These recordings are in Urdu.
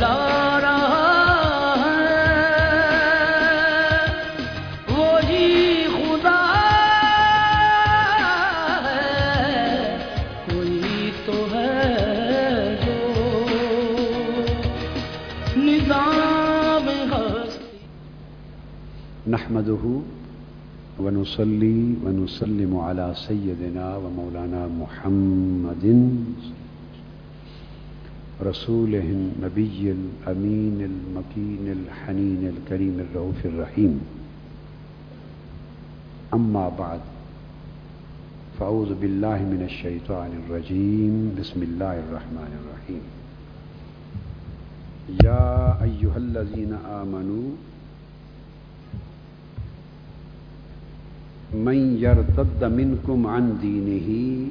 جلا رہا ہے وہی خدا ہے، کوئی تو ہے جو نظام ہستی۔ نحمدہ ونصلی ونسلم علی سیدنا و مولانا محمد رسولہ النبی الامین المکین الحنین الکریم الرؤوف الرحیم، اما بعد فاعوذ باللہ من الشیطان الرجیم، بسم اللہ الرحمن الرحیم۔ یا ایھا الذین آمنوا من يرتد منكم عن دينه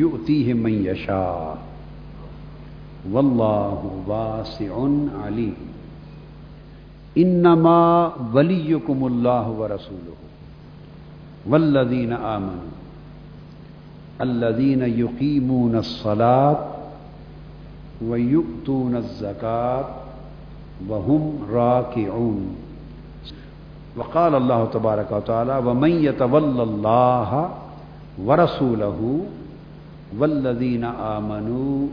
یؤتیہ من یشاء واللہ واسع علیم۔ انما ولیکم اللہ ورسولہ والذین آمنوا الذین یقیمون الصلاۃ ویؤتون الزکاۃ وہم راکعون۔ وقال اللہ تبارک و تعالی ومن یتول اللہ ورسولہ والذین آمنوا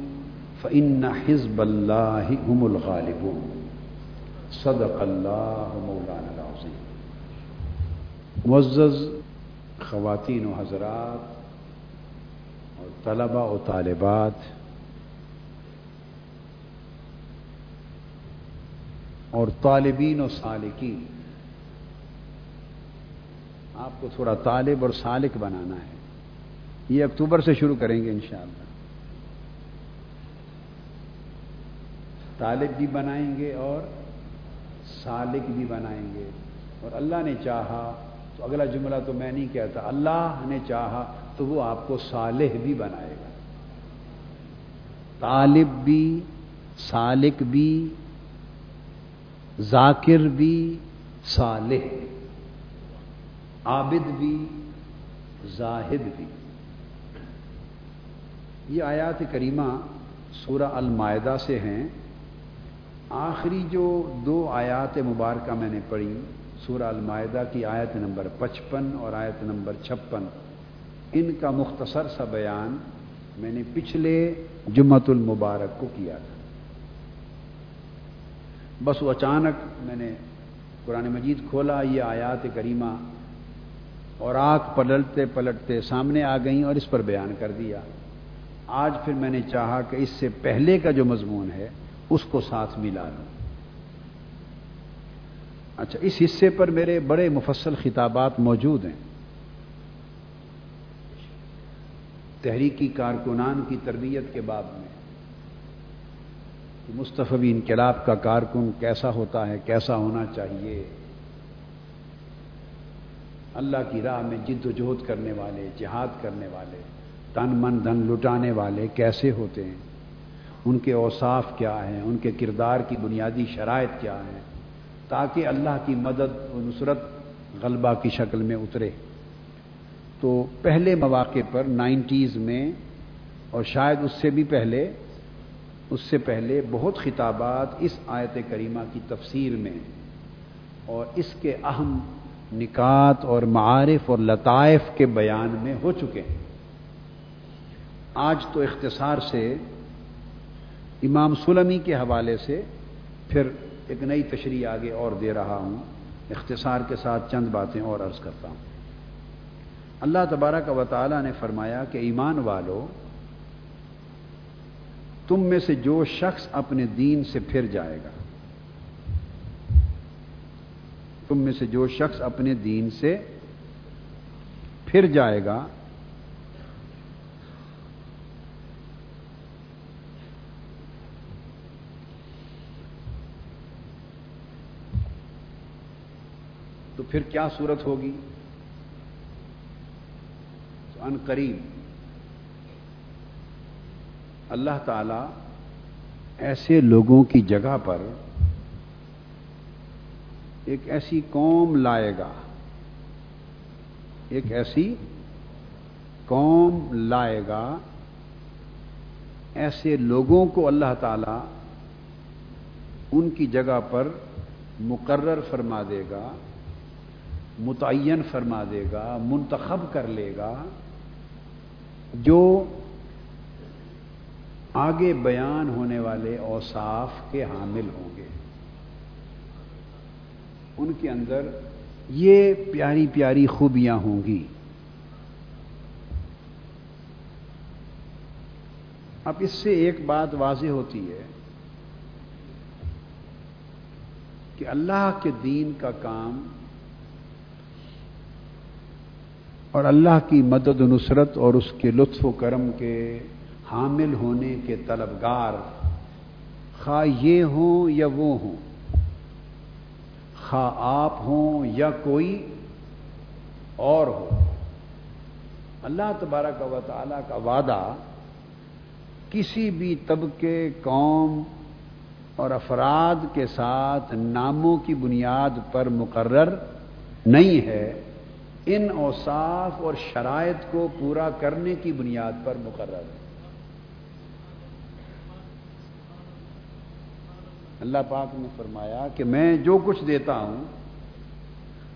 فإن حزب اللہ هم الغالبون۔ صدق اللہ مولانا العظیم۔ معزز خواتین و حضرات اور طلبہ و طالبات اور طالبین و سالکین، آپ کو تھوڑا طالب اور سالک بنانا ہے۔ یہ اکتوبر سے شروع کریں گے انشاءاللہ، طالب بھی بنائیں گے اور سالک بھی بنائیں گے۔ اور اللہ نے چاہا تو اگلا جملہ تو میں نہیں کہتا، اللہ نے چاہا تو وہ آپ کو صالح بھی بنائے گا۔ طالب بھی، سالک بھی، ذاکر بھی، صالح بھی، عابد بھی، زاہد بھی۔ یہ آیات کریمہ سورہ المائدہ سے ہیں۔ آخری جو دو آیات مبارکہ میں نے پڑھی، سورہ المائدہ کی آیت نمبر 55 اور آیت نمبر 56، ان کا مختصر سا بیان میں نے پچھلے جمعۃ المبارک کو کیا تھا۔ بس وہ اچانک میں نے قرآن مجید کھولا، یہ آیات کریمہ اور آنکھ پلٹتے پلٹتے سامنے آ گئیں اور اس پر بیان کر دیا۔ آج پھر میں نے چاہا کہ اس سے پہلے کا جو مضمون ہے اس کو ساتھ ملا لوں۔ اچھا، اس حصے پر میرے بڑے مفصل خطابات موجود ہیں۔ تحریکی کارکنان کی تربیت کے باب میں مصطفی انقلاب کا کارکن کیسا ہوتا ہے، کیسا ہونا چاہیے، اللہ کی راہ میں جد و جہد کرنے والے، جہاد کرنے والے، تن من دھن لٹانے والے کیسے ہوتے ہیں، ان کے اوصاف کیا ہیں، ان کے کردار کی بنیادی شرائط کیا ہیں، تاکہ اللہ کی مدد و نصرت غلبہ کی شکل میں اترے۔ تو پہلے مواقع پر 90s میں اور شاید اس سے پہلے بہت خطابات اس آیت کریمہ کی تفسیر میں اور اس کے اہم نکات اور معارف اور لطائف کے بیان میں ہو چکے ہیں۔ آج تو اختصار سے امام سلمی کے حوالے سے پھر ایک نئی تشریح آگے اور دے رہا ہوں، اختصار کے ساتھ چند باتیں اور عرض کرتا ہوں۔ اللہ تبارک و تعالی نے فرمایا کہ ایمان والو، تم میں سے جو شخص اپنے دین سے پھر جائے گا، تو پھر کیا صورت ہوگی؟ ان قریب اللہ تعالی ایسے لوگوں کی جگہ پر ایک ایسی قوم لائے گا، ایسے لوگوں کو اللہ تعالی ان کی جگہ پر مقرر فرما دے گا، متعین فرما دے گا، منتخب کر لے گا، جو آگے بیان ہونے والے اوصاف کے حامل ہوں گے۔ ان کے اندر یہ پیاری پیاری خوبیاں ہوں گی۔ اب اس سے ایک بات واضح ہوتی ہے کہ اللہ کے دین کا کام اور اللہ کی مدد و نصرت اور اس کے لطف و کرم کے حامل ہونے کے طلبگار، خواہ یہ ہوں یا وہ ہوں، خواہ آپ ہوں یا کوئی اور ہو، اللہ تبارک و تعالیٰ کا وعدہ کسی بھی طبقے، قوم اور افراد کے ساتھ ناموں کی بنیاد پر مقرر نہیں ہے، ان اوصاف اور شرائط کو پورا کرنے کی بنیاد پر مقرر ہے۔ اللہ پاک نے فرمایا کہ میں جو کچھ دیتا ہوں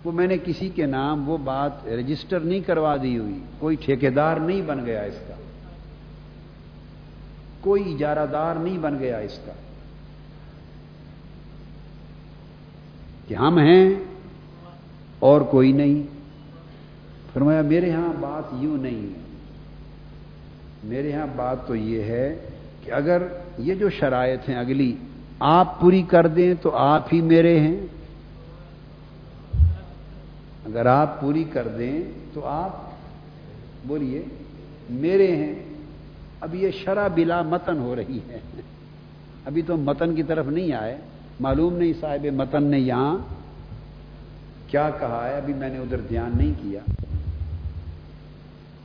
وہ میں نے کسی کے نام وہ بات رجسٹر نہیں کروا دی ہوئی، کوئی ٹھیکیدار نہیں بن گیا اس کا، کوئی اجارہ دار نہیں بن گیا اس کا، کہ ہم ہیں اور کوئی نہیں۔ فرمایا میرے ہاں بات یوں نہیں ہے، میرے ہاں بات تو یہ ہے کہ اگر یہ جو شرائط ہیں اگلی آپ پوری کر دیں تو آپ ہی میرے ہیں، اگر آپ پوری کر دیں تو آپ بولیے میرے ہیں۔ اب یہ شرع بلا متن ہو رہی ہے، ابھی تو متن کی طرف نہیں آئے، معلوم نہیں صاحب متن نے یہاں کیا کہا ہے، ابھی میں نے ادھر دھیان نہیں کیا۔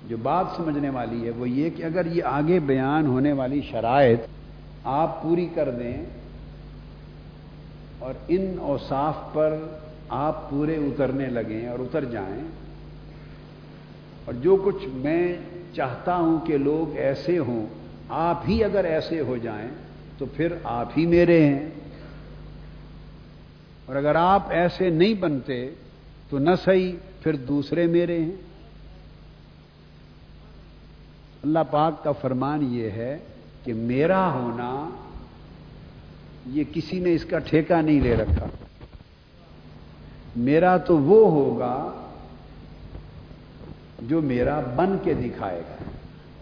جو بات سمجھنے والی ہے وہ یہ کہ اگر یہ آگے بیان ہونے والی شرائط آپ پوری کر دیں اور ان اوصاف پر آپ پورے اترنے لگیں اور اتر جائیں، اور جو کچھ میں چاہتا ہوں کہ لوگ ایسے ہوں، آپ ہی اگر ایسے ہو جائیں تو پھر آپ ہی میرے ہیں، اور اگر آپ ایسے نہیں بنتے تو نہ صحیح، پھر دوسرے میرے ہیں۔ اللہ پاک کا فرمان یہ ہے کہ میرا ہونا یہ کسی نے اس کا ٹھیکہ نہیں لے رکھا، میرا تو وہ ہوگا جو میرا بن کے دکھائے گا۔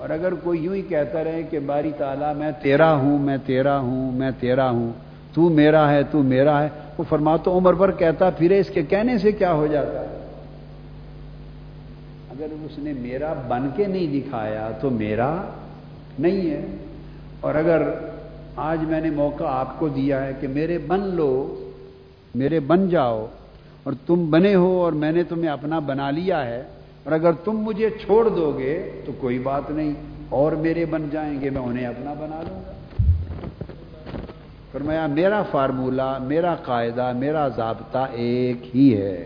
اور اگر کوئی یوں ہی کہتا رہے کہ باری تعالیٰ میں تیرا ہوں، میں تیرا ہوں، میں تیرا ہوں، تو میرا ہے، تو میرا ہے، وہ فرماتا عمر پر کہتا پھرے، اس کے کہنے سے کیا ہو جاتا ہے؟ اگر اس نے میرا بن کے نہیں دکھایا تو میرا نہیں ہے۔ اور اگر آج میں نے موقع آپ کو دیا ہے کہ میرے بن لو، میرے بن جاؤ، اور تم بنے ہو اور میں نے تمہیں اپنا بنا لیا ہے، اور اگر تم مجھے چھوڑ دو گے تو کوئی بات نہیں، اور میرے بن جائیں گے، میں انہیں اپنا بنا لوں گا۔ فرمایا میرا فارمولہ، میرا قاعدہ، میرا ضابطہ ایک ہی ہے،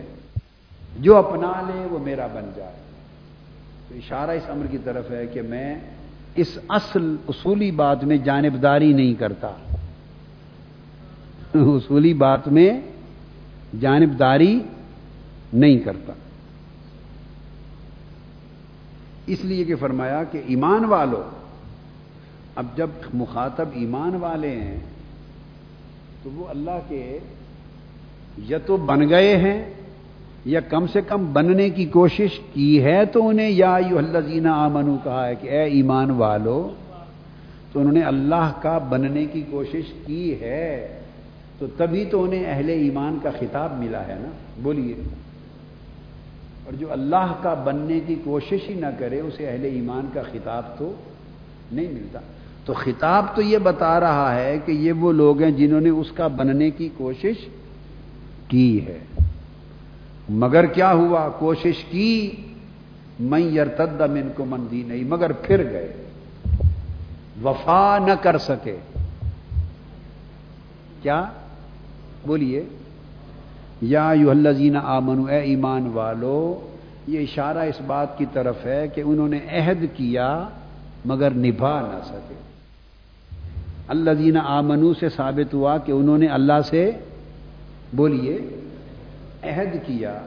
جو اپنا لے وہ میرا بن جائے۔ تو اشارہ اس امر کی طرف ہے کہ میں اس اصل اصولی بات میں جانبداری نہیں کرتا، اصولی بات میں جانبداری نہیں کرتا، اس لیے کہ فرمایا کہ ایمان والو، اب جب مخاطب ایمان والے ہیں تو وہ اللہ کے یا تو بن گئے ہیں یا کم سے کم بننے کی کوشش کی ہے، تو انہیں یا ایھا الذین آمنو کہا ہے کہ اے ایمان والو، تو انہوں نے اللہ کا بننے کی کوشش کی ہے، تو تبھی تو انہیں اہل ایمان کا خطاب ملا ہے نا، بولیے۔ اور جو اللہ کا بننے کی کوشش ہی نہ کرے اسے اہل ایمان کا خطاب تو نہیں ملتا۔ تو خطاب تو یہ بتا رہا ہے کہ یہ وہ لوگ ہیں جنہوں نے اس کا بننے کی کوشش کی ہے۔ مگر کیا ہوا؟ کوشش کی میں یرتد منکم عن دینہ، مگر پھر گئے، وفا نہ کر سکے۔ کیا بولیے؟ یا ایھا الذین آمنوا، اے ایمان والو، یہ اشارہ اس بات کی طرف ہے کہ انہوں نے عہد کیا مگر نبھا نہ سکے۔ الذین آمنوا سے ثابت ہوا کہ انہوں نے اللہ سے، بولیے، عہد کیا۔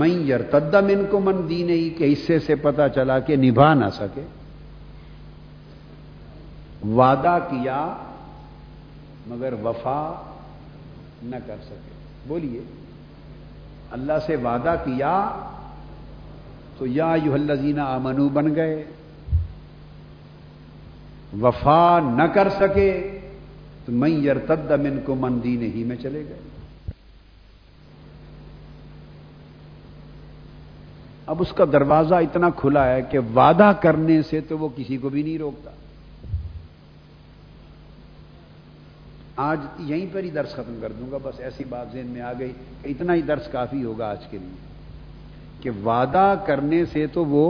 من یرتد منکم عن دینہ کے حصے سے پتہ چلا کہ نبھا نہ سکے۔ وعدہ کیا مگر وفا نہ کر سکے۔ بولیے، اللہ سے وعدہ کیا تو یا ایھا الذین آمنوا بن گئے، وفا نہ کر سکے تو من یرتد منکم عن دینہ میں چلے گئے۔ اب اس کا دروازہ اتنا کھلا ہے کہ وعدہ کرنے سے تو وہ کسی کو بھی نہیں روکتا۔ آج یہیں پر ہی درس ختم کر دوں گا، بس ایسی بات ذہن میں آ گئی کہ اتنا ہی درس کافی ہوگا آج کے لیے، کہ وعدہ کرنے سے تو وہ،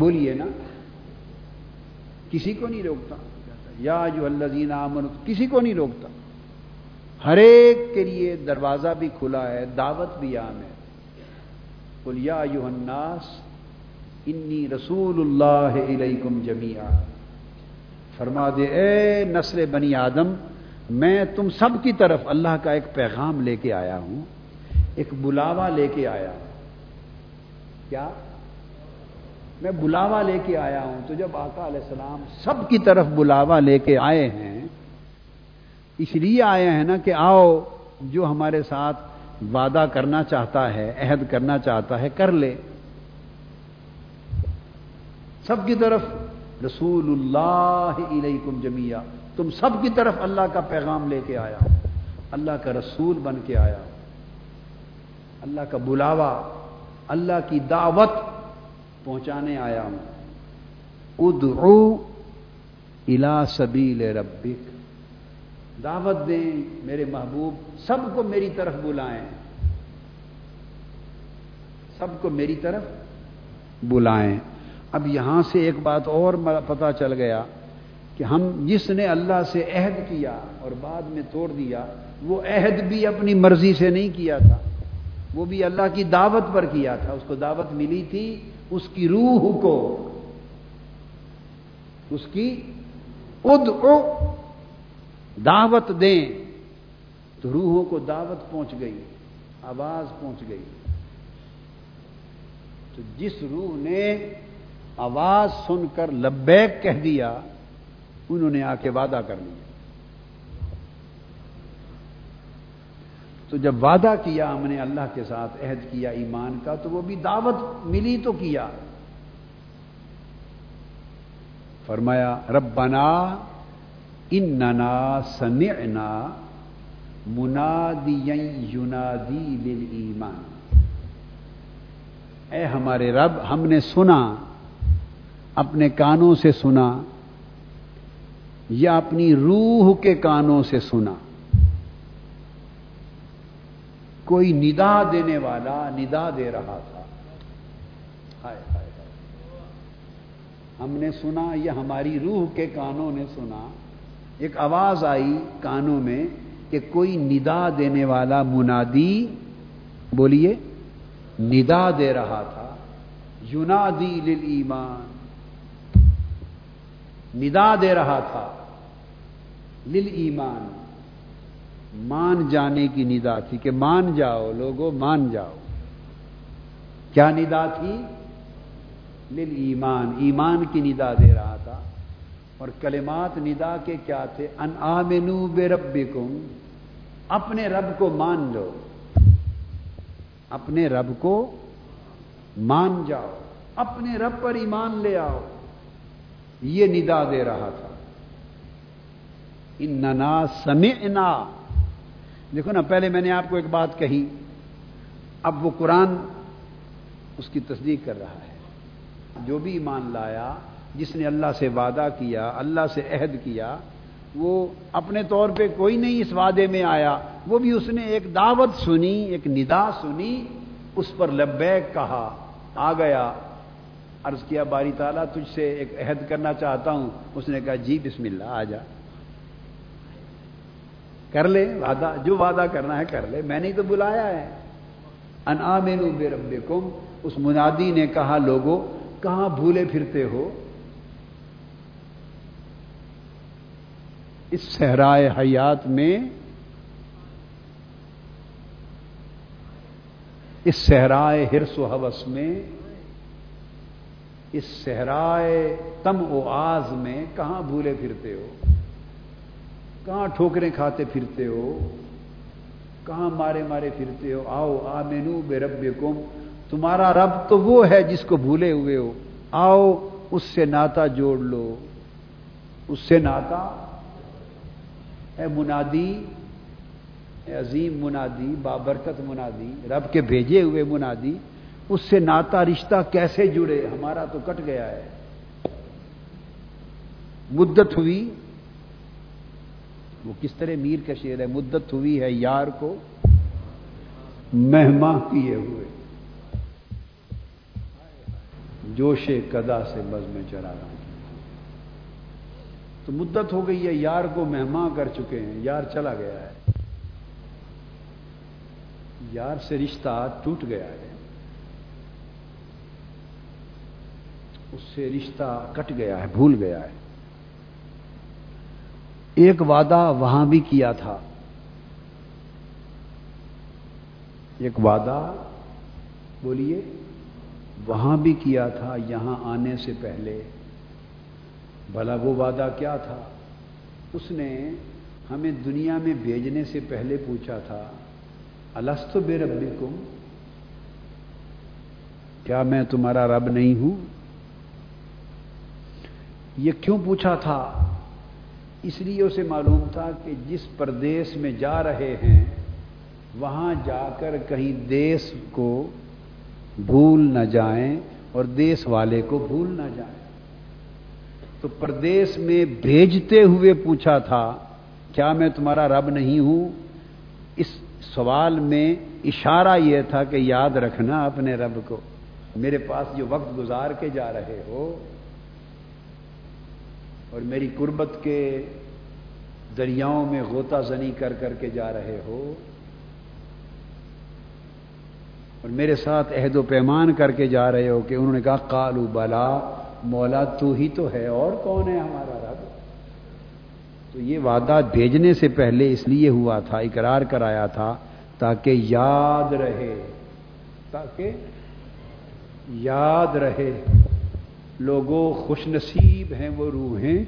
بولیے نا، کسی کو نہیں روکتا۔ یا ایھا الذین آمنوا، کسی کو نہیں روکتا، ہر ایک کے لیے دروازہ بھی کھلا ہے، دعوت بھی عام ہے۔ قل یا ایھا الناس انی رسول اللہ الیکم جمیعا، فرما دے اے نسل بنی آدم، میں تم سب کی طرف اللہ کا ایک پیغام لے کے آیا ہوں، ایک بلاوا لے کے آیا ہوں۔ کیا میں بلاوا لے کے آیا ہوں؟ تو جب آقا علیہ السلام سب کی طرف بلاوا لے کے آئے ہیں، اس لیے آئے ہیں نا کہ آؤ، جو ہمارے ساتھ وعدہ کرنا چاہتا ہے، عہد کرنا چاہتا ہے، کر لے۔ سب کی طرف رسول اللہ علیکم جمیعا، تم سب کی طرف اللہ کا پیغام لے کے آیا، اللہ کا رسول بن کے آیا، اللہ کا بلاوا، اللہ کی دعوت پہنچانے آیا ہوں۔ ادعو الی سبیل ربک، دعوت دیں میرے محبوب، سب کو میری طرف بلائیں، سب کو میری طرف بلائیں۔ اب یہاں سے ایک بات اور پتہ چل گیا کہ ہم جس نے اللہ سے عہد کیا اور بعد میں توڑ دیا، وہ عہد بھی اپنی مرضی سے نہیں کیا تھا، وہ بھی اللہ کی دعوت پر کیا تھا، اس کو دعوت ملی تھی، اس کی روح کو، اس کی ادعو، دعوت دیں، تو روحوں کو دعوت پہنچ گئی، آواز پہنچ گئی۔ تو جس روح نے آواز سن کر لبیک کہہ دیا، انہوں نے آ کے وعدہ کر لیا۔ تو جب وعدہ کیا ہم نے اللہ کے ساتھ، عہد کیا ایمان کا، تو وہ بھی دعوت ملی تو کیا۔ فرمایا ربنا اننا سمعنا منادیا ینادی للایمان، اے ہمارے رب، ہم نے سنا، اپنے کانوں سے سنا یا اپنی روح کے کانوں سے سنا، کوئی ندا دینے والا ندا دے رہا تھا۔ ہائے ہائے، ہم نے سنا یا ہماری روح کے کانوں نے سنا، ایک آواز آئی کانوں میں کہ کوئی ندا دینے والا، منادی، بولیے، ندا دے رہا تھا، ینادی للایمان، ندا دے رہا تھا، للایمان، مان جانے کی ندا تھی کہ مان جاؤ لوگو، مان جاؤ۔ کیا ندا تھی؟ للایمان، ایمان کی ندا دے رہا تھا۔ اور کلمات ندا کے کیا تھے؟ ان آمنو بربکم، اپنے رب کو مان لو، اپنے رب کو مان جاؤ، اپنے رب پر ایمان لے آؤ، یہ ندا دے رہا تھا۔ اننا سمعنا، دیکھو نا، پہلے میں نے آپ کو ایک بات کہی، اب وہ قرآن اس کی تصدیق کر رہا ہے۔ جو بھی ایمان لایا، جس نے اللہ سے وعدہ کیا، اللہ سے عہد کیا، وہ اپنے طور پہ کوئی نہیں اس وعدے میں آیا وہ بھی اس نے ایک دعوت سنی، ایک ندا سنی، اس پر لبیک کہا، آ گیا، عرض کیا باری تعالیٰ تجھ سے ایک عہد کرنا چاہتا ہوں، اس نے کہا جی بسم اللہ آ جا، کر لے وعدہ، جو وعدہ کرنا ہے کر لے، میں نے تو بلایا ہے، ان آمنوا بربکم۔ اس منادی نے کہا لوگوں کہاں بھولے پھرتے ہو، اس صحرائے حیات میں، اس صحرائے حرص و حوث میں، اس صحرائے تم و آز میں کہاں بھولے پھرتے ہو، کہاں ٹھوکریں کھاتے پھرتے ہو، کہاں مارے مارے پھرتے ہو، آؤ آمنو بربکم، تمہارا رب تو وہ ہے جس کو بھولے ہوئے ہو، آؤ اس سے ناتا جوڑ لو، اس سے ناتا۔ اے منادی، اے عظیم منادی، بابرکت منادی، رب کے بھیجے ہوئے منادی، اس سے ناتا رشتہ کیسے جڑے، ہمارا تو کٹ گیا ہے، مدت ہوئی، وہ کس طرح میر کا شعر ہے، مدت ہوئی ہے یار کو مہماں کیے ہوئے، جوش قدا سے بز میں چرا رہا ہوں، تو مدت ہو گئی ہے یار کو مہماں کر چکے ہیں، یار چلا گیا ہے، یار سے رشتہ ٹوٹ گیا ہے، اس سے رشتہ کٹ گیا ہے، بھول گیا ہے۔ ایک وعدہ وہاں بھی کیا تھا، ایک وعدہ بولیے وہاں بھی کیا تھا یہاں آنے سے پہلے، بھلا وہ وعدہ کیا تھا؟ اس نے ہمیں دنیا میں بھیجنے سے پہلے پوچھا تھا، الستُ بربکم، کیا میں تمہارا رب نہیں ہوں؟ یہ کیوں پوچھا تھا؟ اس لیے اسے معلوم تھا کہ جس پردیس میں جا رہے ہیں وہاں جا کر کہیں دیس کو بھول نہ جائیں اور دیس والے کو بھول نہ جائیں، تو پردیس میں بھیجتے ہوئے پوچھا تھا کیا میں تمہارا رب نہیں ہوں؟ اس سوال میں اشارہ یہ تھا کہ یاد رکھنا اپنے رب کو، میرے پاس جو وقت گزار کے جا رہے ہو اور میری قربت کے دریاؤں میں غوطہ زنی کر کر کے جا رہے ہو اور میرے ساتھ عہد و پیمان کر کے جا رہے ہو، کہ انہوں نے کہا قالوا بلا، مولا تو ہی تو ہے اور کون ہے ہمارا رب۔ تو یہ وعدہ بھیجنے سے پہلے اس لیے ہوا تھا، اقرار کرایا تھا تاکہ یاد رہے، تاکہ یاد رہے، لوگوں خوش نصیب ہیں وہ روحیں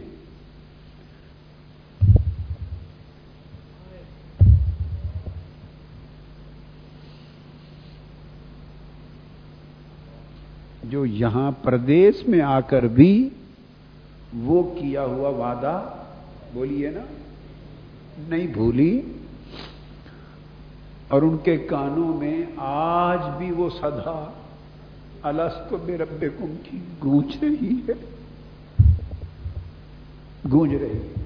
جو یہاں پردیس میں آ کر بھی وہ کیا ہوا وعدہ بولیے نا نہیں بھولی، اور ان کے کانوں میں آج بھی وہ صدا الستُ بربکم کی گونج رہی ہے، گونج رہی ہے۔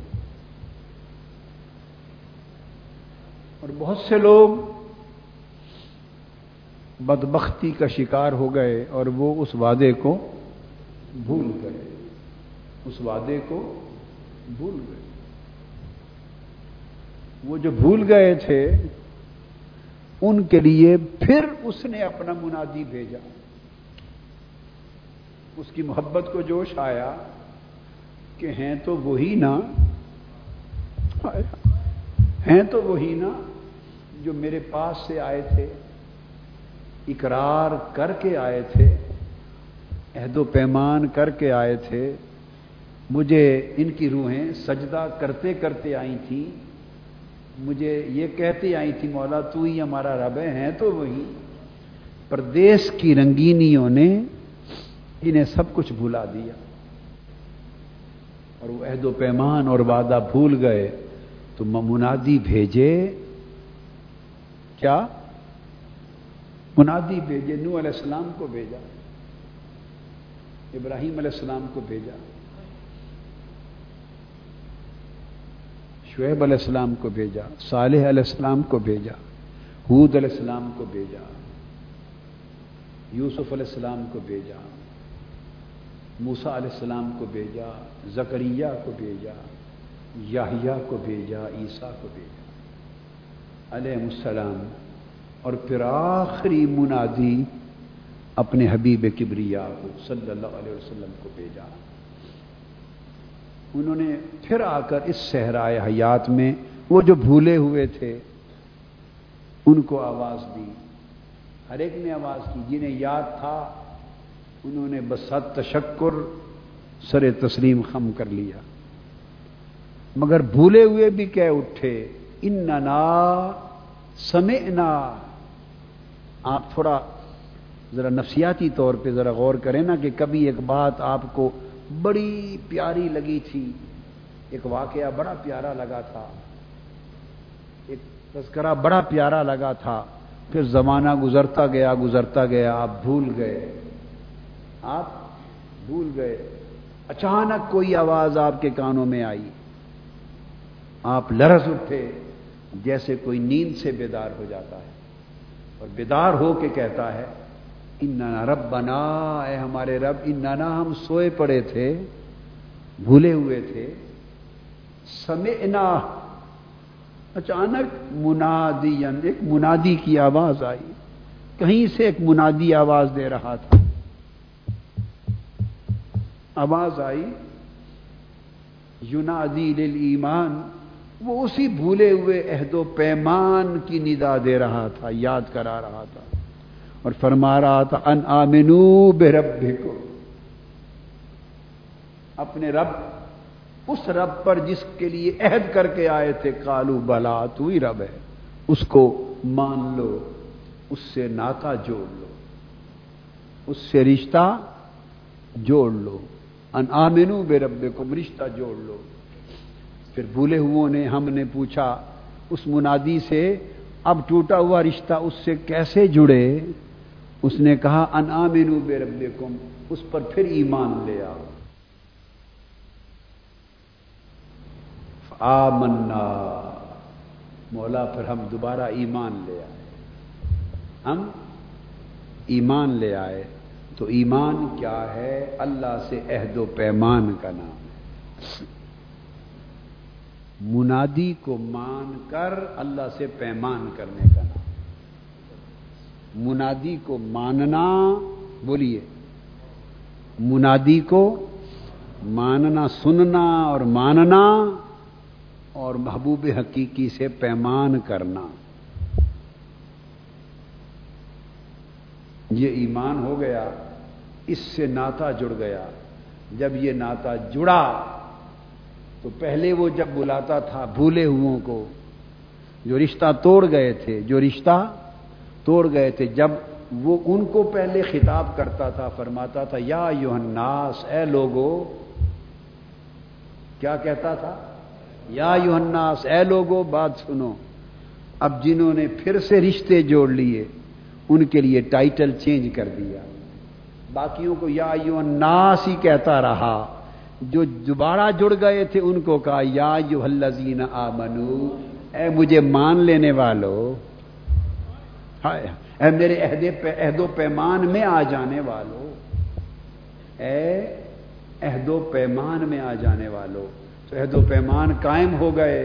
اور بہت سے لوگ بدبختی کا شکار ہو گئے اور وہ اس وعدے کو بھول گئے، اس وعدے کو بھول گئے، وہ جو بھول گئے تھے ان کے لیے پھر اس نے اپنا منادی بھیجا، اس کی محبت کو جوش آیا کہ ہیں تو وہی نا، ہیں تو وہی نا جو میرے پاس سے آئے تھے، اقرار کر کے آئے تھے، عہد و پیمان کر کے آئے تھے، مجھے ان کی روحیں سجدہ کرتے کرتے آئی تھیں، مجھے یہ کہتے آئی تھی مولا تو ہی ہمارا رب ہے، ہیں تو وہی۔ پردیس کی رنگینیوں نے انہیں سب کچھ بھلا دیا اور وہ عہد و پیمان اور وعدہ بھول گئے، تو منادی بھیجے، کیا منادی بھیجے؟ نوح علیہ السلام کو بھیجا، ابراہیم علیہ السلام کو بھیجا، شعیب علیہ السلام کو بھیجا، صالح علیہ السلام کو بھیجا، ہود علیہ السلام کو بھیجا، یوسف علیہ السلام کو بھیجا، موسیٰ علیہ السلام کو بھیجا، زکریا کو بھیجا، یحییٰ کو بھیجا، عیسیٰ کو بھیجا علیہ السلام، اور پھر آخری منادی اپنے حبیب کبریا کو صلی اللہ علیہ وسلم کو بھیجا۔ انہوں نے پھر آ کر اس صحرائے حیات میں وہ جو بھولے ہوئے تھے ان کو آواز دی، ہر ایک نے آواز کی، جنہیں یاد تھا انہوں نے بسات تشکر سر تسلیم خم کر لیا، مگر بھولے ہوئے بھی کہہ اٹھے اننا سمعنا۔ آپ تھوڑا ذرا نفسیاتی طور پہ ذرا غور کریں نا کہ کبھی ایک بات آپ کو بڑی پیاری لگی تھی، ایک واقعہ بڑا پیارا لگا تھا، ایک تذکرہ بڑا پیارا لگا تھا، پھر زمانہ گزرتا گیا، آپ بھول گئے، اچانک کوئی آواز آپ کے کانوں میں آئی، آپ لرز اٹھے جیسے کوئی نیند سے بیدار ہو جاتا ہے اور بیدار ہو کے کہتا ہے اننا ربنا، اے ہمارے رب، اننا ہم سوئے پڑے تھے، بھولے ہوئے تھے، سمعنا، اچانک منادیاں، ایک منادی کی آواز آئی، کہیں سے ایک منادی آواز دے رہا تھا، آواز آئی ینادی للایمان، وہ اسی بھولے ہوئے عہد و پیمان کی ندا دے رہا تھا، یاد کرا رہا تھا اور فرما رہا تھا ان آمنو بربکم، اپنے رب، اس رب پر جس کے لیے عہد کر کے آئے تھے، قالو بلا، تو ہی رب ہے، اس کو مان لو، اس سے ناطہ جوڑ لو، اس سے رشتہ جوڑ لو، ان آمنو بربکم، رشتہ جوڑ لو۔ پھر بھولے ہوئوں نے، ہم نے پوچھا اس منادی سے، اب ٹوٹا ہوا رشتہ اس سے کیسے جڑے؟ اس نے کہا ان آمنو بربکم، اس پر پھر ایمان لے آؤ، آمنا، مولا پھر ہم دوبارہ ایمان لے آئے، ہم ایمان لے آئے۔ تو ایمان کیا ہے؟ اللہ سے عہد و پیمان کا نام ہے۔ منادی کو مان کر اللہ سے پیمان کرنے کا نام، منادی کو ماننا، بولیے منادی کو ماننا، سننا اور ماننا، اور محبوب حقیقی سے پیمان کرنا، یہ ایمان ہو گیا، اس سے ناتا جڑ گیا۔ جب یہ ناتا جڑا تو پہلے وہ جب بلاتا تھا بھولے ہوئوں کو، جو رشتہ توڑ گئے تھے، جب وہ ان کو پہلے خطاب کرتا تھا، فرماتا تھا یا ایھا الناس، اے لوگو، کیا کہتا تھا؟ یا ایھا الناس، اے لوگو بات سنو۔ اب جنہوں نے پھر سے رشتے جوڑ لیے ان کے لیے ٹائٹل چینج کر دیا، باقیوں کو یا ایھا الناس ہی کہتا رہا، جو دوبارہ جڑ گئے تھے ان کو کہا یا ایھا الذین آمنو، اے مجھے مان لینے والو، اے میرے عہد و پیمان میں آ جانے والو، اے عہد و پیمان میں آ جانے والو۔ تو عہد و پیمان قائم ہو گئے،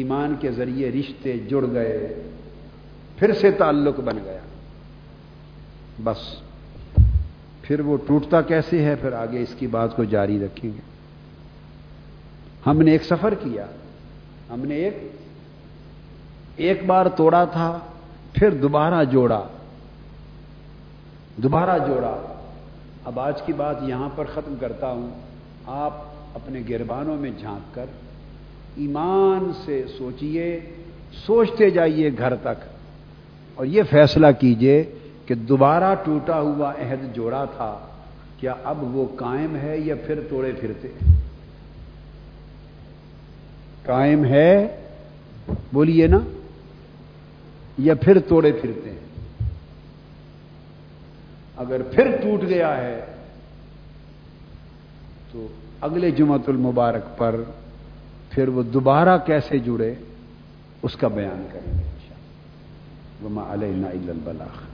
ایمان کے ذریعے رشتے جڑ گئے، پھر سے تعلق بن گیا۔ بس پھر وہ ٹوٹتا کیسے ہے، پھر آگے اس کی بات کو جاری رکھیں گے۔ ہم نے ایک بار توڑا تھا، پھر دوبارہ جوڑا۔ اب آج کی بات یہاں پر ختم کرتا ہوں، آپ اپنے گربانوں میں جھانک کر ایمان سے سوچئے، سوچتے جائیے گھر تک، اور یہ فیصلہ کیجئے کہ دوبارہ ٹوٹا ہوا عہد جوڑا تھا، کیا اب وہ قائم ہے یا پھر توڑے پھرتے؟ قائم ہے، بولیے نا، یا پھر توڑے پھرتے ہیں؟ اگر پھر ٹوٹ گیا ہے تو اگلے جمعۃ المبارک پر پھر وہ دوبارہ کیسے جڑے اس کا بیان کریں گے انشاءاللہ. وما علینا الا البلاغ.